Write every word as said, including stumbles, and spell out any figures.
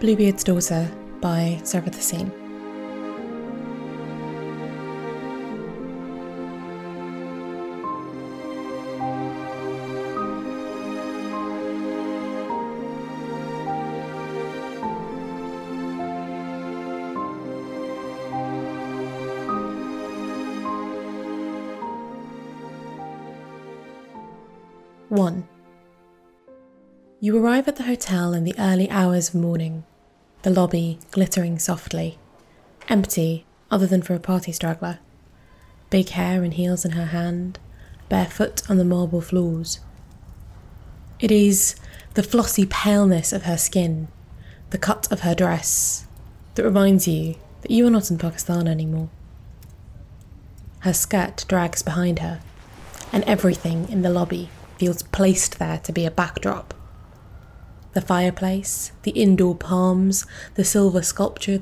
Bluebeard's Daughter by Sarvat Hasin. one. You arrive at the hotel in the early hours of morning, the lobby glittering softly, empty other than for a party straggler, big hair and heels in her hand, barefoot on the marble floors. It is the flossy paleness of her skin, the cut of her dress, that reminds you that you are not in Pakistan anymore. Her skirt drags behind her, and everything in the lobby feels placed there to be a backdrop. The fireplace, the indoor palms, the silver sculpture